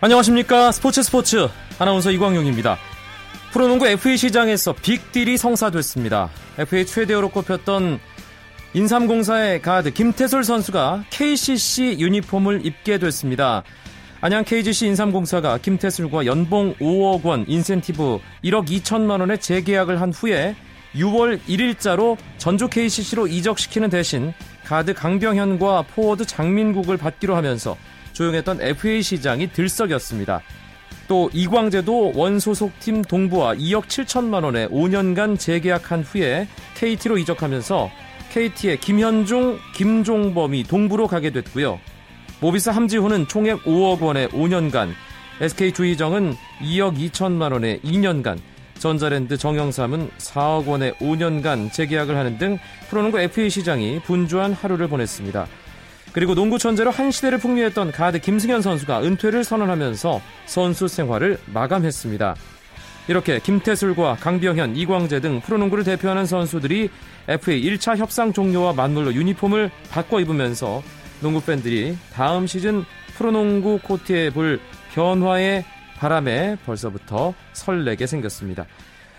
안녕하십니까. 스포츠 아나운서 이광용입니다. 프로농구 FA 시장에서 빅딜이 성사됐습니다. FA 최대어로 꼽혔던 인삼공사의 가드 김태솔 선수가 KCC 유니폼을 입게 됐습니다. 안양 KCC 인삼공사가 김태솔과 연봉 5억 원, 인센티브 1억 2천만 원의 재계약을 한 후에 6월 1일자로 전주 KCC로 이적시키는 대신 가드 강병현과 포워드 장민국을 받기로 하면서 조용했던 FA 시장이 들썩였습니다. 또 이광재도 원소속팀 동부와 2억 7천만 원에 5년간 재계약한 후에 KT로 이적하면서 KT의 김현중, 김종범이 동부로 가게 됐고요. 모비스 함지호는 총액 5억 원에 5년간, SK 주희정은 2억 2천만 원에 2년간, 전자랜드 정영삼은 4억 원에 5년간 재계약을 하는 등 프로농구 FA 시장이 분주한 하루를 보냈습니다. 그리고 농구 천재로 한 시대를 풍미했던 가드 김승현 선수가 은퇴를 선언하면서 선수 생활을 마감했습니다. 이렇게 김태술과 강병현, 이광재 등 프로농구를 대표하는 선수들이 FA 1차 협상 종료와 맞물려 유니폼을 바꿔 입으면서 농구 팬들이 다음 시즌 프로농구 코트에 볼 변화의 바람에 벌써부터 설레게 생겼습니다.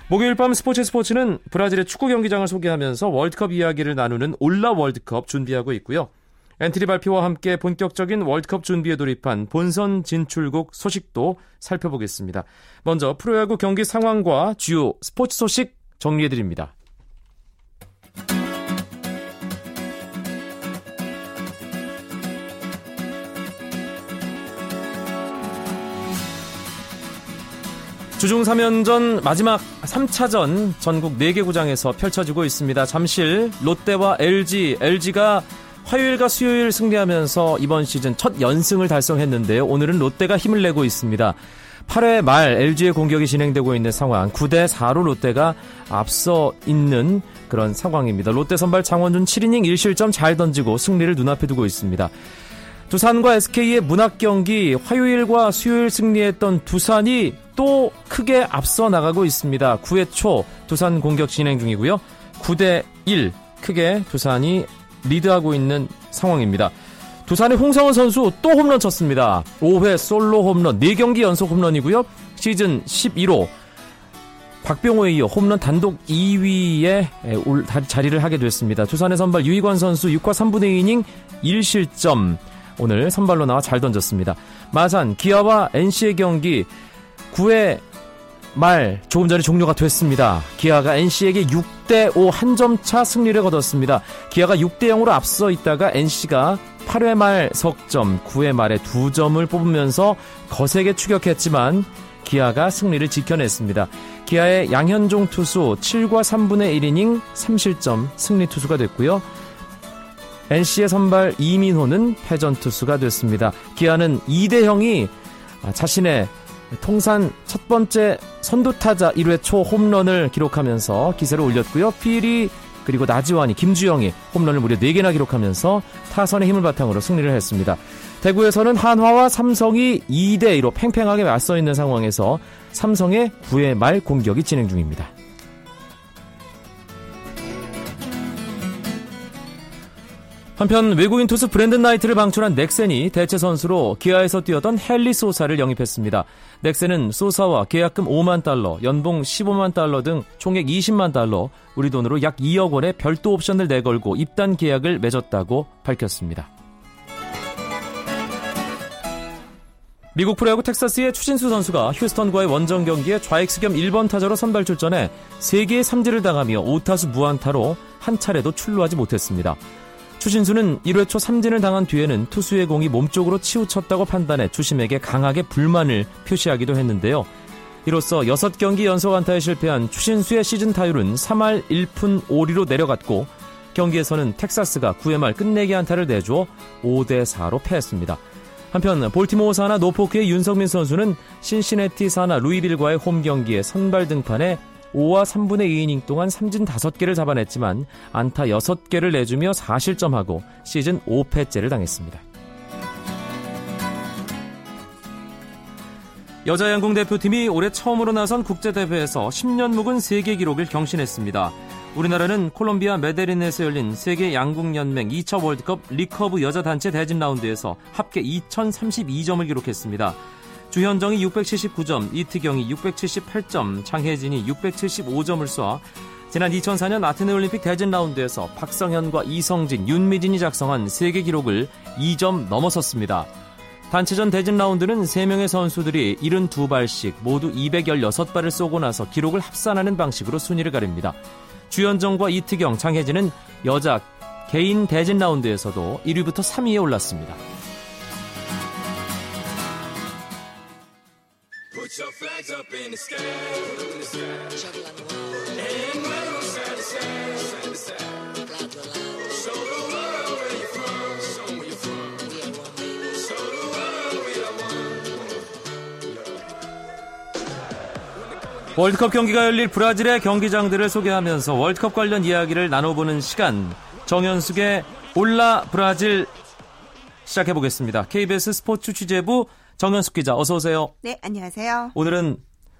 목요일 밤 스포츠는 브라질의 축구 경기장을 소개하면서 월드컵 이야기를 나누는 올라 월드컵 준비하고 있고요. 엔트리 발표와 함께 본격적인 월드컵 준비에 돌입한 본선 진출국 소식도 살펴보겠습니다. 먼저 프로야구 경기 상황과 주요 스포츠 소식 정리해드립니다. 주중 3연전 마지막 3차전 전국 4개 구장에서 펼쳐지고 있습니다. 잠실, 롯데와 LG가 화요일과 수요일 승리하면서 이번 시즌 첫 연승을 달성했는데요. 오늘은 롯데가 힘을 내고 있습니다. 8회 말 LG의 공격이 진행되고 있는 상황, 9-4로 롯데가 앞서 있는 그런 상황입니다. 롯데 선발 장원준 7이닝 1실점 잘 던지고 승리를 눈앞에 두고 있습니다. 두산과 SK의 문학 경기, 화요일과 수요일 승리했던 두산이 또 크게 앞서 나가고 있습니다. 9회 초 두산 공격 진행 중이고요. 9-1 크게 두산이 리드하고 있는 상황입니다. 두산의 홍성흔 선수 또 홈런 쳤습니다. 5회 솔로 홈런, 4경기 연속 홈런이고요. 시즌 11호 박병호에 이어 홈런 단독 2위에 자리를 하게 됐습니다. 두산의 선발 유희관 선수 6과 3분의 2이닝 1실점, 오늘 선발로 나와 잘 던졌습니다. 마산, 기아와 NC의 경기 9회 말 조금 전에 종료가 됐습니다. 기아가 NC에게 6-5 한 점 차 승리를 거뒀습니다. 기아가 6-0으로 앞서 있다가 NC가 8회 말 석점, 9회 말에 2점을 뽑으면서 거세게 추격했지만 기아가 승리를 지켜냈습니다. 기아의 양현종 투수 7과 3분의 1이닝 3실점 승리 투수가 됐고요. NC의 선발 이민호는 패전 투수가 됐습니다. 기아는 이대형이 자신의 통산 첫 번째 선두타자 1회 초 홈런을 기록하면서 기세를 올렸고요. 필이, 그리고 나지완이, 김주영이 홈런을 무려 4개나 기록하면서 타선의 힘을 바탕으로 승리를 했습니다. 대구에서는 한화와 삼성이 2-2로 팽팽하게 맞서 있는 상황에서 삼성의 9회 말 공격이 진행 중입니다. 한편 외국인 투수 브랜든 나이트를 방출한 넥센이 대체 선수로 기아에서 뛰었던 헨리 소사를 영입했습니다. 넥센은 소사와 계약금 5만 달러, 연봉 15만 달러 등 총액 20만 달러, 우리 돈으로 약 2억 원의 별도 옵션을 내걸고 입단 계약을 맺었다고 밝혔습니다. 미국 프로야구 텍사스의 추신수 선수가 휴스턴과의 원정 경기에 좌익수 겸 1번 타자로 선발 출전해 3개의 삼진을 당하며 5타수 무안타로 한 차례도 출루하지 못했습니다. 추신수는 1회 초 삼진을 당한 뒤에는 투수의 공이 몸쪽으로 치우쳤다고 판단해 주심에게 강하게 불만을 표시하기도 했는데요. 이로써 6경기 연속 안타에 실패한 추신수의 시즌 타율은 3할 1푼 5리로 내려갔고, 경기에서는 텍사스가 9회 말 끝내기 안타를 내주어 5-4로 패했습니다. 한편 볼티모어 사나 노포크의 윤석민 선수는 신시내티 사나 루이빌과의 홈 경기에 선발 등판해 5와 3분의 2이닝 동안 삼진 5개를 잡아냈지만 안타 6개를 내주며 4실점하고 시즌 5패째를 당했습니다. 여자 양궁 대표팀이 올해 처음으로 나선 국제대회에서 10년 묵은 세계 기록을 경신했습니다. 우리나라는 콜롬비아 메데린에서 열린 세계 양궁연맹 2차 월드컵 리커브 여자단체 대진 라운드에서 합계 2032점을 기록했습니다. 주현정이 679점, 이특영이 678점, 장혜진이 675점을 쏘아 지난 2004년 아테네 올림픽 대진 라운드에서 박성현과 이성진, 윤미진이 작성한 세계 기록을 2점 넘어섰습니다. 단체전 대진 라운드는 3명의 선수들이 72발씩 모두 216발을 쏘고 나서 기록을 합산하는 방식으로 순위를 가립니다. 주현정과 이특영, 장혜진은 여자 개인 대진 라운드에서도 1위부터 3위에 올랐습니다. Put your flags up in the sky, in the sky. And wave them side to side, side to side. Show the world where you're from, show where you're from. Show the world we are one. 월드컵 경기가 열릴 브라질의 경기장들을 소개하면서 월드컵 관련 이야기를 나눠보는 시간, 정현숙의 올라 브라질 시작해보겠습니다. KBS 스포츠 취재부 정현숙 기자, 어서 오세요. 네, 안녕하세요. 오늘은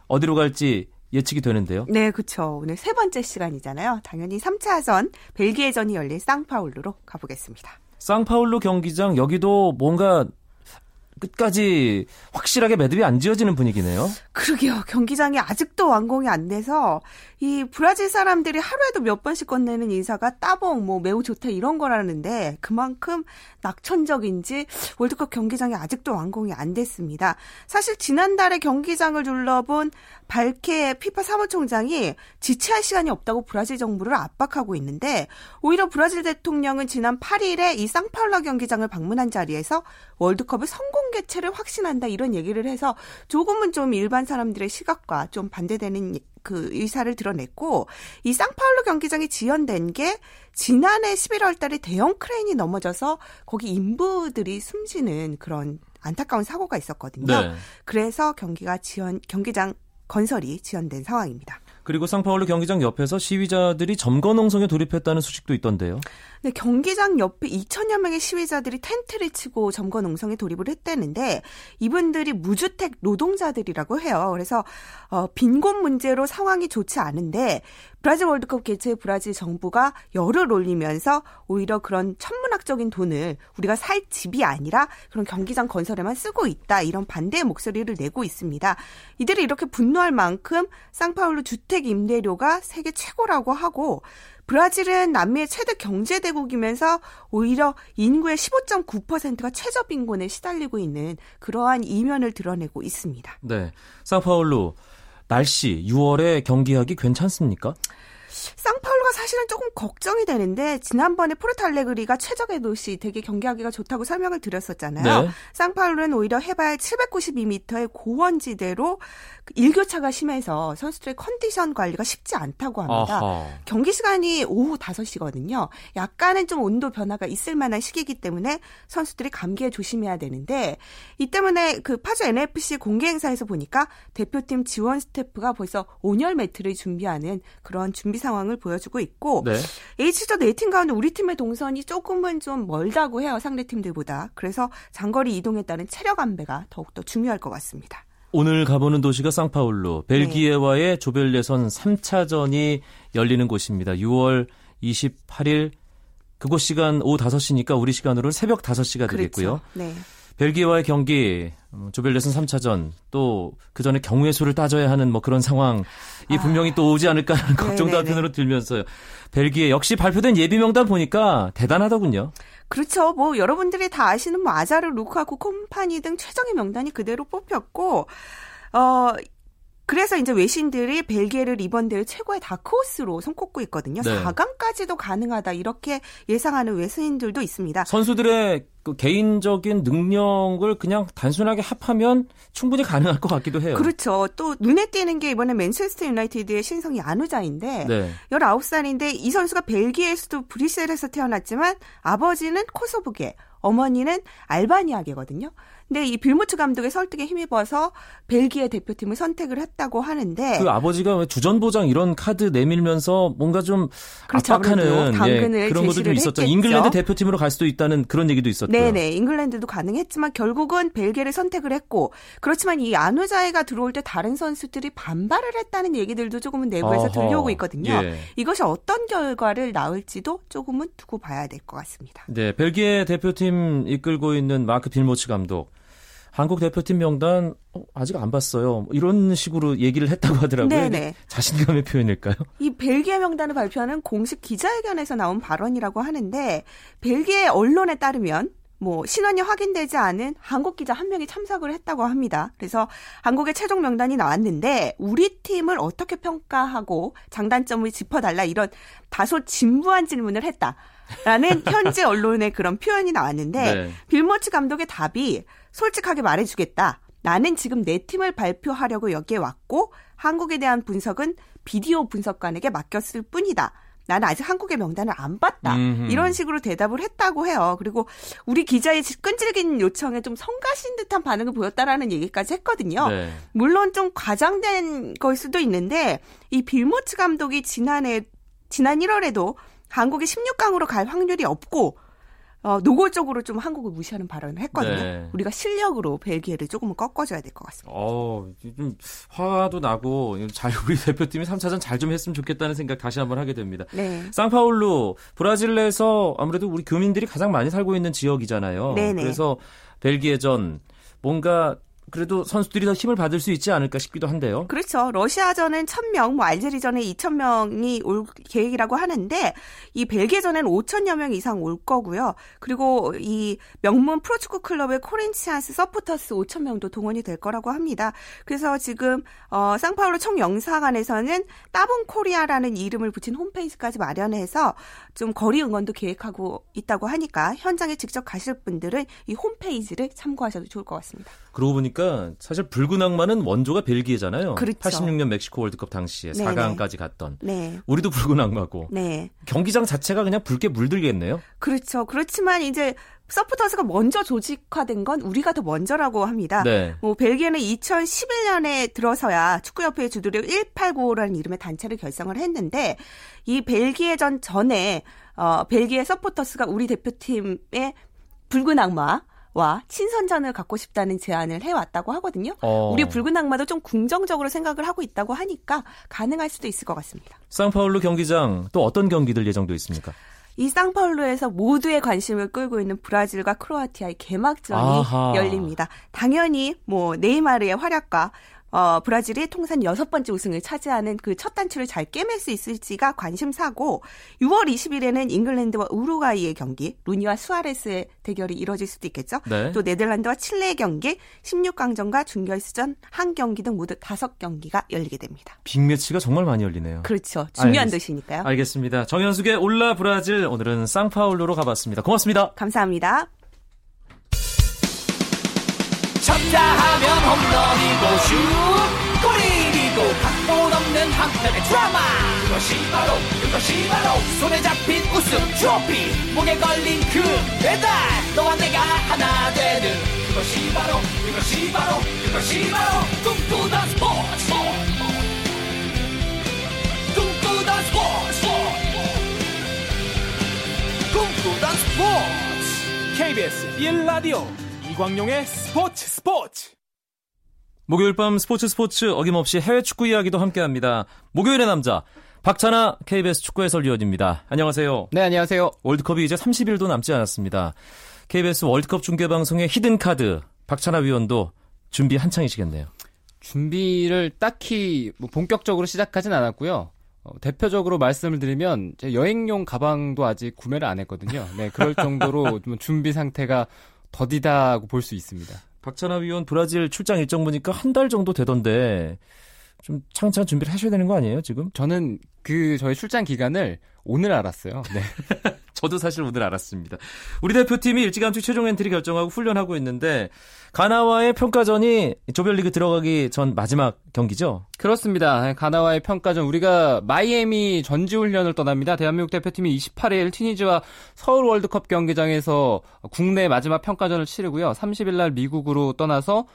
어디로 갈지 예측이 되는데요. 네, 그렇죠. 오늘 세 번째 시간이잖아요. 당연히 3차전 벨기에전이 열린 상파울루로 가보겠습니다. 상파울루 경기장, 여기도 뭔가 끝까지 확실하게 매듭이 안 지어지는 분위기네요. 그러게요. 경기장이 아직도 완공이 안 돼서 이 브라질 사람들이 하루에도 몇 번씩 건네는 인사가 따봉, 뭐 매우 좋다 이런 거라는데 그만큼 낙천적인지 월드컵 경기장이 아직도 완공이 안 됐습니다. 사실 지난달에 경기장을 둘러본 발케 피파 사무총장이 지체할 시간이 없다고 브라질 정부를 압박하고 있는데, 오히려 브라질 대통령은 지난 8일에 이 상파울루 경기장을 방문한 자리에서 월드컵의 성공 개최를 확신한다 이런 얘기를 해서 조금은 좀 일반 사람들의 시각과 좀 반대되는 그 의사를 드러냈고, 이 상파울루 경기장이 지연된 게 지난해 11월 달에 대형 크레인이 넘어져서 거기 인부들이 숨지는 그런 안타까운 사고가 있었거든요. 네. 그래서 경기장 건설이 지연된 상황입니다. 그리고 상파울루 경기장 옆에서 시위자들이 점거농성에 돌입했다는 소식도 있던데요. 네, 경기장 옆에 2,000여 명의 시위자들이 텐트를 치고 점거농성에 돌입을 했다는데, 이분들이 무주택 노동자들이라고 해요. 그래서 빈곤 문제로 상황이 좋지 않은데 브라질 월드컵 개최에 브라질 정부가 열을 올리면서 오히려 그런 천문학적인 돈을 우리가 살 집이 아니라 그런 경기장 건설에만 쓰고 있다, 이런 반대의 목소리를 내고 있습니다. 이들이 이렇게 분노할 만큼 상파울루 주택 임대료가 세계 최고라고 하고, 브라질은 남미의 최대 경제대국이면서 오히려 인구의 15.9%가 최저빈곤에 시달리고 있는 그러한 이면을 드러내고 있습니다. 네, 상파울루 날씨 6월에 경기하기 괜찮습니까? 상파울루가 사실은 조금 걱정이 되는데, 지난번에 포르투알레그리가 최적의 도시 되게 경기하기가 좋다고 설명을 드렸었잖아요. 네. 상파울루는 오히려 해발 792m의 고원지대로 일교차가 심해서 선수들의 컨디션 관리가 쉽지 않다고 합니다. 아하. 경기 시간이 오후 5시거든요. 약간은 좀 온도 변화가 있을 만한 시기이기 때문에 선수들이 감기에 조심해야 되는데, 이 때문에 그 파주 NFC 공개 행사에서 보니까 대표팀 지원 스태프가 벌써 온열 매트를 준비하는 그런 준비 상황을 보여주고 있고, 네. H조 4팀 가운데 우리 팀의 동선이 조금은 좀 멀다고 해요, 상대 팀들보다. 그래서 장거리 이동에 따른 체력 안배가 더욱더 중요할 것 같습니다. 오늘 가보는 도시가 상파울루, 벨기에와의 네. 조별예선 3차전이 열리는 곳입니다. 6월 28일 그곳 시간 오후 5시니까 우리 시간으로는 새벽 5시가 되겠고요. 그렇죠. 네. 벨기에와의 경기, 조별예선 3차전, 또 그 전에 경우의 수를 따져야 하는 뭐 그런 상황이 분명히 또 오지 않을까 하는 걱정도 한편으로 들면서요. 벨기에 역시 발표된 예비 명단 보니까 대단하더군요. 그렇죠. 뭐 여러분들이 다 아시는 마자르, 루카쿠, 컴파니 등 최정의 명단이 그대로 뽑혔고, 그래서 이제 외신들이 벨기에를 이번 대회 최고의 다크호스로 손꼽고 있거든요. 네. 4강까지도 가능하다 이렇게 예상하는 외신들도 있습니다. 선수들의 그 개인적인 능력을 그냥 단순하게 합하면 충분히 가능할 것 같기도 해요. 그렇죠. 또 눈에 띄는 게 이번에 맨체스터 유나이티드의 신성이 야누자인데 네. 19살인데 이 선수가 벨기에의 수도 브뤼셀에서 태어났지만 아버지는 코소보계, 어머니는 알바니아계거든요. 근데 이 빌모츠 감독의 설득에 힘입어서 벨기에 대표팀을 선택을 했다고 하는데 그 아버지가 주전보장 이런 카드 내밀면서 뭔가 좀 그렇죠, 압박하는 예, 그런 것도 좀 있었죠. 했겠죠. 잉글랜드 대표팀으로 갈 수도 있다는 그런 얘기도 있었고요. 네네, 잉글랜드도 가능했지만 결국은 벨기에를 선택을 했고 그렇지만 이 안우자에가 들어올 때 다른 선수들이 반발을 했다는 얘기들도 조금은 내부에서 어허, 들려오고 있거든요. 예. 이것이 어떤 결과를 낳을지도 조금은 두고 봐야 될 것 같습니다. 네, 벨기에 대표팀 이끌고 있는 마크 빌모츠 감독. 한국 대표팀 명단 아직 안 봤어요. 이런 식으로 얘기를 했다고 하더라고요. 네네. 자신감의 표현일까요? 이 벨기에 명단을 발표하는 공식 기자회견에서 나온 발언이라고 하는데 벨기에 언론에 따르면 신원이 확인되지 않은 한국 기자 한 명이 참석을 했다고 합니다. 그래서 한국의 최종 명단이 나왔는데 우리 팀을 어떻게 평가하고 장단점을 짚어달라 이런 다소 진부한 질문을 했다라는 현지 언론의 그런 표현이 나왔는데 네. 빌모츠 감독의 답이 솔직하게 말해주겠다. 나는 지금 내 팀을 발표하려고 여기에 왔고 한국에 대한 분석은 비디오 분석관에게 맡겼을 뿐이다. 나는 아직 한국의 명단을 안 봤다. 이런 식으로 대답을 했다고 해요. 그리고 우리 기자의 끈질긴 요청에 좀 성가신 듯한 반응을 보였다라는 얘기까지 했거든요. 네. 물론 좀 과장된 걸 수도 있는데 이 빌모츠 감독이 지난 1월에도 한국이 16강으로 갈 확률이 없고 노골적으로 좀 한국을 무시하는 발언을 했거든요. 네. 우리가 실력으로 벨기에를 조금은 꺾어줘야 될 것 같습니다. 좀 화도 나고 우리 대표팀이 3차전 잘 좀 했으면 좋겠다는 생각 다시 한번 하게 됩니다. 네. 상파울루 브라질에서 아무래도 우리 교민들이 가장 많이 살고 있는 지역이잖아요. 네네. 그래서 벨기에전 뭔가 그래도 선수들이 더 힘을 받을 수 있지 않을까 싶기도 한데요. 그렇죠. 러시아전은 1,000명, 알제리전에 2,000명이 올 계획이라고 하는데 이 벨기에전엔 5,000여 명 이상 올 거고요. 그리고 이 명문 프로축구 클럽의 코린치안스 서포터스 5,000명도 동원이 될 거라고 합니다. 그래서 지금 상파울루 총영사관에서는 따봉 코리아라는 이름을 붙인 홈페이지까지 마련해서 좀 거리 응원도 계획하고 있다고 하니까 현장에 직접 가실 분들은 이 홈페이지를 참고하셔도 좋을 것 같습니다. 그러고 보니까 사실 붉은 악마는 원조가 벨기에잖아요. 그렇죠. 86년 멕시코 월드컵 당시에 4강까지 갔던. 네. 우리도 붉은 악마고. 네. 경기장 자체가 그냥 붉게 물들겠네요. 그렇죠. 그렇지만 이제 서포터스가 먼저 조직화된 건 우리가 더 먼저라고 합니다. 네. 벨기에는 2011년에 들어서야 축구협회의 주도력 189라는 이름의 단체를 결성을 했는데 이 벨기에전 전에 벨기에 서포터스가 우리 대표팀의 붉은 악마 와 친선전을 갖고 싶다는 제안을 해왔다고 하거든요. 우리 붉은 악마도 좀 긍정적으로 생각을 하고 있다고 하니까 가능할 수도 있을 것 같습니다. 상파울루 경기장 또 어떤 경기들 예정돼 있습니까? 이 상파울루에서 모두의 관심을 끌고 있는 브라질과 크로아티아의 개막전이 아하. 열립니다. 당연히 네이마르의 활약과 브라질이 통산 6번째 우승을 차지하는 그 첫 단추를 잘 꿰맬 수 있을지가 관심사고 6월 20일에는 잉글랜드와 우루과이의 경기, 루니와 수아레스의 대결이 이뤄질 수도 있겠죠. 네. 또 네덜란드와 칠레의 경기, 16강전과 준결승전 한 경기 등 모두 5경기가 열리게 됩니다. 빅매치가 정말 많이 열리네요. 그렇죠. 중요한 뜻이니까요. 알겠습니다. 정현숙의 올라 브라질, 오늘은 상파울루로 가봤습니다. 고맙습니다. 감사합니다. 쳤다 하면 홈런이고 슛 골인이고 각본 없는 한편의 드라마 그것이 바로 손에 잡힌 우승 트로피 목에 걸린 그 배달 너와 내가 하나 되는 그것이 바로 꿈꾸던 스포츠 KBS 1라디오 광룡의 스포츠 목요일 밤 스포츠 어김없이 해외 축구 이야기도 함께합니다. 목요일의 남자 박찬아 KBS 축구 해설위원입니다. 안녕하세요. 네, 안녕하세요. 월드컵이 이제 30일도 남지 않았습니다. KBS 월드컵 중계방송의 히든카드 박찬아 위원도 준비 한창이시겠네요. 준비를 딱히 본격적으로 시작하진 않았고요. 대표적으로 말씀을 드리면 여행용 가방도 아직 구매를 안 했거든요. 네, 그럴 정도로 준비 상태가 더디다고 볼 수 있습니다. 박찬아 위원 브라질 출장 일정 보니까 한 달 정도 되던데 좀 차근차근 준비를 하셔야 되는 거 아니에요 지금? 저는 저희 출장 기간을 오늘 알았어요. 네. 저도 사실 오늘 알았습니다. 우리 대표팀이 일찌감치 최종 엔트리 결정하고 훈련하고 있는데 가나와의 평가전이 조별리그 들어가기 전 마지막 경기죠? 그렇습니다. 가나와의 평가전, 우리가 마이애미 전지훈련을 떠납니다. 대한민국 대표팀이 28일 튀니지와 서울 월드컵 경기장에서 국내 마지막 평가전을 치르고요. 30일 날 미국으로 떠나서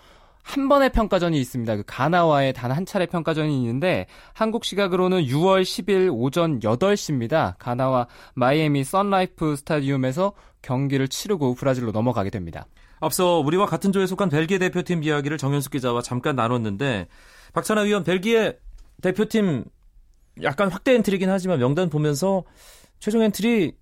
한 번의 평가전이 있습니다. 그 가나와의 단 한 차례 평가전이 있는데 한국 시각으로는 6월 10일 오전 8시입니다. 가나와 마이애미 선라이프 스타디움에서 경기를 치르고 브라질로 넘어가게 됩니다. 앞서 우리와 같은 조에 속한 벨기에 대표팀 이야기를 정현숙 기자와 잠깐 나눴는데 박찬아 위원, 벨기에 대표팀 약간 확대 엔트리긴 하지만 명단 보면서 최종 엔트리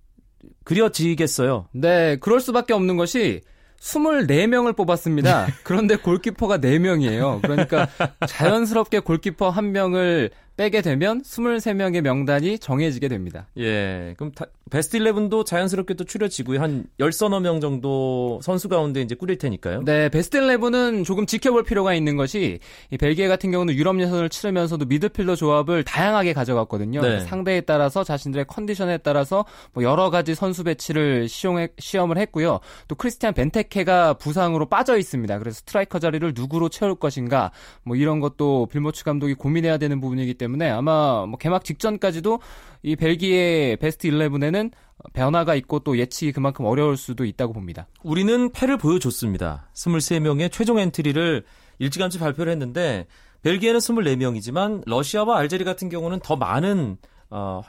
그려지겠어요. 네, 그럴 수밖에 없는 것이 24명을 뽑았습니다. 그런데 골키퍼가 4명이에요. 그러니까 자연스럽게 골키퍼 1명을 빼게 되면 23명의 명단이 정해지게 됩니다. 예. 그럼 베스트 11도 자연스럽게 또 추려지고요. 한 10서너 명 정도 선수 가운데 이제 꾸릴 테니까요. 네. 베스트 11은 조금 지켜볼 필요가 있는 것이 이 벨기에 같은 경우는 유럽 예선을 치르면서도 미드필더 조합을 다양하게 가져갔거든요. 네. 상대에 따라서 자신들의 컨디션에 따라서 뭐 여러 가지 선수 배치를 시험을 했고요. 또 크리스티안 벤테케가 부상으로 빠져 있습니다. 그래서 스트라이커 자리를 누구로 채울 것인가 뭐 이런 것도 빌모츠 감독이 고민해야 되는 부분이기 때문에 아마 뭐 개막 직전까지도 이 벨기에 베스트 11에는 변화가 있고 또 예측이 그만큼 어려울 수도 있다고 봅니다. 우리는 패를 보여줬습니다. 23명의 최종 엔트리를 일찌감치 발표를 했는데 벨기에는 24명이지만 러시아와 알제리 같은 경우는 더 많은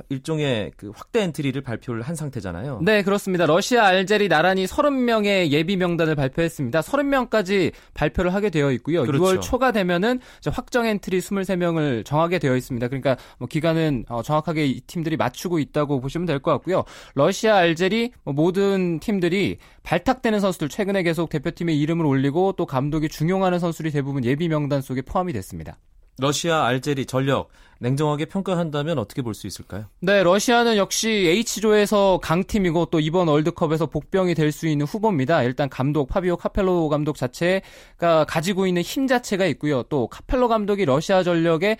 일종의 그 확대 엔트리를 발표를 한 상태잖아요. 네, 그렇습니다. 러시아, 알제리 나란히 30명의 예비 명단을 발표했습니다. 30명까지 발표를 하게 되어 있고요. 그렇죠. 6월 초가 되면은 이제 확정 엔트리 23명을 정하게 되어 있습니다. 그러니까 뭐 기간은 정확하게 이 팀들이 맞추고 있다고 보시면 될 것 같고요. 러시아, 알제리 뭐 모든 팀들이 발탁되는 선수들 최근에 계속 대표팀의 이름을 올리고 또 감독이 중용하는 선수들이 대부분 예비 명단 속에 포함이 됐습니다. 러시아, 알제리 전력 냉정하게 평가한다면 어떻게 볼 수 있을까요? 네, 러시아는 역시 H조에서 강팀이고 또 이번 월드컵에서 복병이 될 수 있는 후보입니다. 일단 감독 파비오 카펠로 감독 자체가 가지고 있는 힘 자체가 있고요. 또 카펠로 감독이 러시아 전력의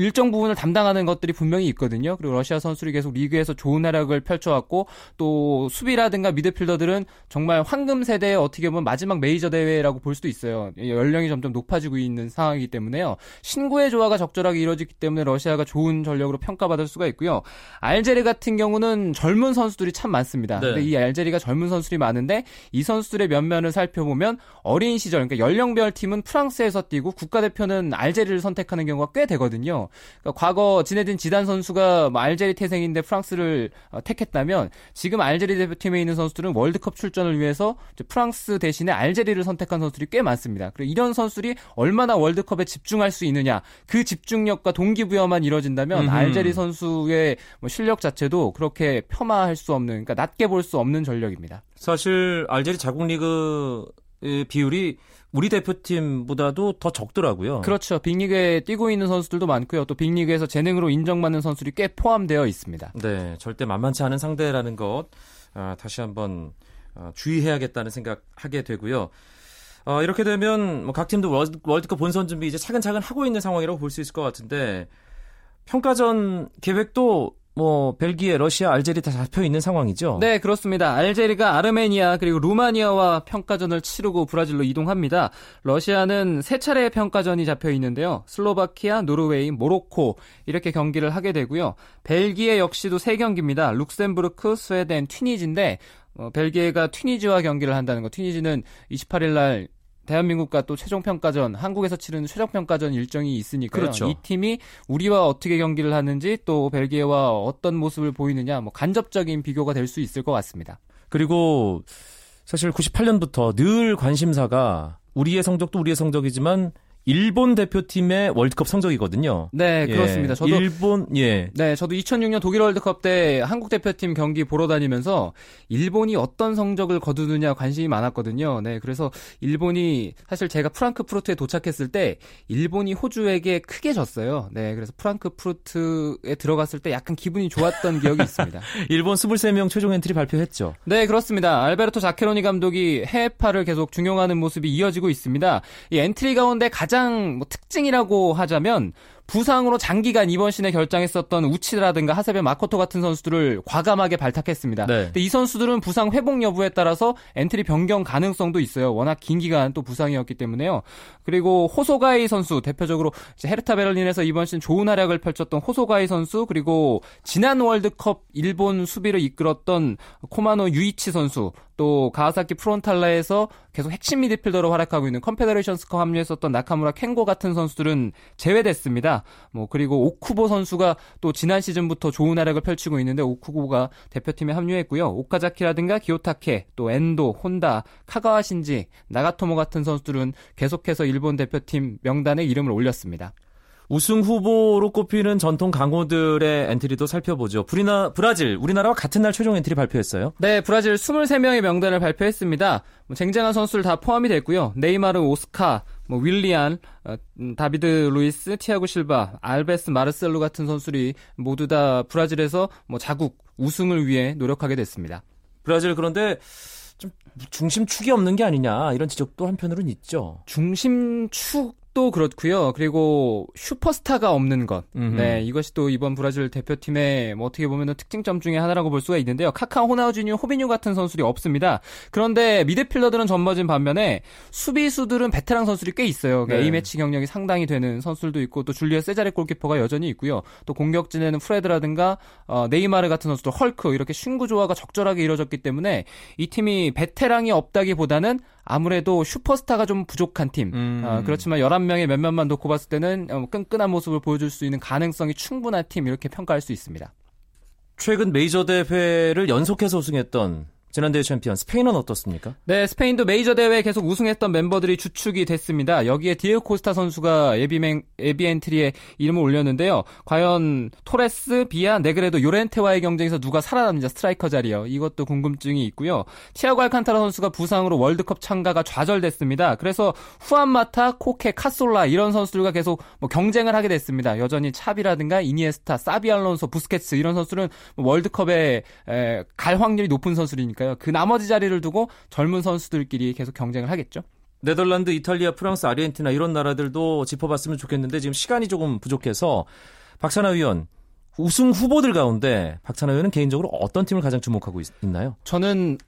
일정 부분을 담당하는 것들이 분명히 있거든요. 그리고 러시아 선수들이 계속 리그에서 좋은 활약을 펼쳐왔고 또 수비라든가 미드필더들은 정말 황금 세대의 어떻게 보면 마지막 메이저 대회라고 볼 수도 있어요. 연령이 점점 높아지고 있는 상황이기 때문에요. 신구의 조화가 적절하게 이루어지기 때문에 러시아가 좋은 전력으로 평가받을 수가 있고요. 알제리 같은 경우는 젊은 선수들이 참 많습니다. 네. 근데 이 알제리가 젊은 선수들이 많은데 이 선수들의 면면을 살펴보면 어린 시절, 그러니까 연령별 팀은 프랑스에서 뛰고 국가대표는 알제리를 선택하는 경우가 꽤 되거든요. 그러니까 과거 지네딘 지단 선수가 뭐 알제리 태생인데 프랑스를 택했다면 지금 알제리 대표팀에 있는 선수들은 월드컵 출전을 위해서 프랑스 대신에 알제리를 선택한 선수들이 꽤 많습니다. 그리고 이런 선수들이 얼마나 월드컵에 집중할 수 있느냐, 그 집중력과 동기부여만 이뤄진다면 알제리 선수의 뭐 실력 자체도 그렇게 폄하할 수 없는, 그러니까 낮게 볼 수 없는 전력입니다. 사실 알제리 자국리그 비율이 우리 대표팀보다도 더 적더라고요. 그렇죠. 빅리그에 뛰고 있는 선수들도 많고요. 또 빅리그에서 재능으로 인정받는 선수들이 꽤 포함되어 있습니다. 네, 절대 만만치 않은 상대라는 것 다시 한번 주의해야겠다는 생각하게 되고요. 이렇게 되면 뭐 각 팀도 월드컵 본선 준비 이제 차근차근 하고 있는 상황이라고 볼 수 있을 것 같은데 평가전 계획도 뭐 벨기에, 러시아, 알제리 다 잡혀 있는 상황이죠? 네, 그렇습니다. 알제리가 아르메니아 그리고 루마니아와 평가전을 치르고 브라질로 이동합니다. 러시아는 세 차례의 평가전이 잡혀 있는데요. 슬로바키아, 노르웨이, 모로코 이렇게 경기를 하게 되고요. 벨기에 역시도 세 경기입니다. 룩셈부르크, 스웨덴, 튀니지인데 벨기에가 튀니지와 경기를 한다는 거. 튀니지는 28일 날 대한민국과 또 최종평가전, 한국에서 치르는 최종평가전 일정이 있으니까요. 그렇죠. 이 팀이 우리와 어떻게 경기를 하는지 또 벨기에와 어떤 모습을 보이느냐 뭐 간접적인 비교가 될 수 있을 것 같습니다. 그리고 사실 98년부터 늘 관심사가 우리의 성적도 우리의 성적이지만 일본 대표팀의 월드컵 성적이거든요. 네, 그렇습니다. 예, 저도 일본, 예. 네, 저도 2006년 독일 월드컵 때 한국 대표팀 경기 보러 다니면서 일본이 어떤 성적을 거두느냐 관심이 많았거든요. 네, 그래서 일본이 사실 제가 프랑크푸르트에 도착했을 때 일본이 호주에게 크게 졌어요. 네, 그래서 프랑크푸르트에 들어갔을 때 약간 기분이 좋았던 기억이 있습니다. 일본 23명 최종 엔트리 발표했죠. 네, 그렇습니다. 알베르토 자케로니 감독이 해외파를 계속 중용하는 모습이 이어지고 있습니다. 이 엔트리 가운데 가장 특징이라고 하자면 부상으로 장기간 이번 시즌에 결장했었던 우치라든가 하세베 마코토 같은 선수들을 과감하게 발탁했습니다. 네. 근데 이 선수들은 부상 회복 여부에 따라서 엔트리 변경 가능성도 있어요. 워낙 긴 기간 또 부상이었기 때문에요. 그리고 호소가이 선수, 대표적으로 헤르타 베를린에서 이번 시즌 좋은 활약을 펼쳤던 호소가이 선수, 그리고 지난 월드컵 일본 수비를 이끌었던 코마노 유이치 선수, 또 가와사키 프론탈라에서 계속 핵심 미드필더로 활약하고 있는 컨페더레이션스컵 합류했었던 나카무라 켄고 같은 선수들은 제외됐습니다. 뭐 그리고 오쿠보 선수가 또 지난 시즌부터 좋은 활약을 펼치고 있는데 오쿠보가 대표팀에 합류했고요. 오카자키라든가 기요타케, 또 엔도, 혼다, 카가와 신지, 나가토모 같은 선수들은 계속해서 일본 대표팀 명단에 이름을 올렸습니다. 우승 후보로 꼽히는 전통 강호들의 엔트리도 살펴보죠. 브라질, 우리나라와 같은 날 최종 엔트리 발표했어요? 네, 브라질 23명의 명단을 발표했습니다. 쟁쟁한 선수들 다 포함이 됐고요. 네이마르, 오스카, 윌리안, 다비드 루이스, 티아고 실바, 알베스, 마르셀로 같은 선수들이 모두 다 브라질에서 자국 우승을 위해 노력하게 됐습니다. 브라질 그런데 좀 중심축이 없는 게 아니냐 이런 지적도 한편으로는 있죠. 중심축 또 그렇고요. 그리고 슈퍼스타가 없는 것. 네, 이것이 또 이번 브라질 대표팀의 어떻게 보면 특징점 중에 하나라고 볼 수가 있는데요. 카카, 호나우지뉴, 호비뉴 같은 선수들이 없습니다. 그런데 미드필더들은 전머진 반면에 수비수들은 베테랑 선수들이 꽤 있어요. 그러니까 네. A매치 경력이 상당히 되는 선수들도 있고 또 줄리아 세자레 골키퍼가 여전히 있고요. 또 공격진에는 프레드라든가 네이마르 같은 선수들, 헐크 이렇게 신구 조화가 적절하게 이루어졌기 때문에 이 팀이 베테랑이 없다기보다는 아무래도 슈퍼스타가 좀 부족한 팀. 그렇지만 11명의 몇몇만 놓고 봤을 때는 끈끈한 모습을 보여줄 수 있는 가능성이 충분한 팀 이렇게 평가할 수 있습니다. 최근 메이저 대회를 연속해서 우승했던 지난대회 챔피언 스페인은 어떻습니까? 네, 스페인도 메이저 대회에 계속 우승했던 멤버들이 주축이 됐습니다. 여기에 디에고 코스타 선수가 예비 엔트리에 이름을 올렸는데요. 과연 토레스, 비아, 네그레도, 요렌테와의 경쟁에서 누가 살아남는지 스트라이커 자리요. 이것도 궁금증이 있고요. 티아고 알칸타라 선수가 부상으로 월드컵 참가가 좌절됐습니다. 그래서 후안마타, 코케, 카솔라 이런 선수들과 계속 경쟁을 하게 됐습니다. 여전히 차비라든가 이니에스타, 사비 알론소, 부스케츠 이런 선수들은 월드컵에 갈 확률이 높은 선수이니까 그 나머지 자리를 두고 젊은 선수들끼리 계속 경쟁을 하겠죠. 네덜란드, 이탈리아, 프랑스, 아르헨티나 이런 나라들도 짚어봤으면 좋겠는데 지금 시간이 조금 부족해서 박찬아 위원, 우승 후보들 가운데 박찬아 위원은 개인적으로 어떤 팀을 가장 주목하고 있나요? 저는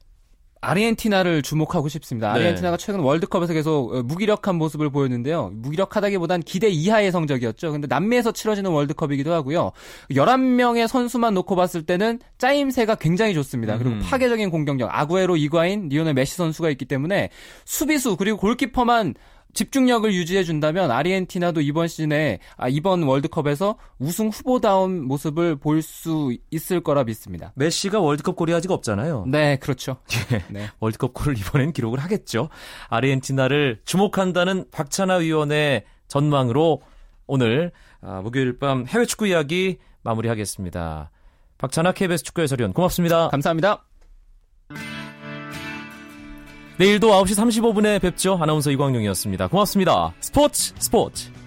아르헨티나를 주목하고 싶습니다. 아르헨티나가 네. 최근 월드컵에서 계속 무기력한 모습을 보였는데요. 무기력하다기보단 기대 이하의 성적이었죠. 근데 남미에서 치러지는 월드컵이기도 하고요. 11명의 선수만 놓고 봤을 때는 짜임새가 굉장히 좋습니다. 그리고 파괴적인 공격력, 아구에로, 이과인, 리오넬 메시 선수가 있기 때문에 수비수 그리고 골키퍼만 집중력을 유지해준다면 아르헨티나도 이번 시즌에 이번 월드컵에서 우승 후보다운 모습을 볼 수 있을 거라 믿습니다. 메시가 월드컵 골이 아직 없잖아요. 네, 그렇죠. 예, 네. 월드컵 골을 이번엔 기록을 하겠죠. 아르헨티나를 주목한다는 박찬아 위원의 전망으로 오늘 목요일 밤 해외 축구 이야기 마무리하겠습니다. 박찬아 KBS 축구 해설위원 고맙습니다. 감사합니다. 내일도 9시 35분에 뵙죠. 아나운서 이광용이었습니다. 고맙습니다. 스포츠!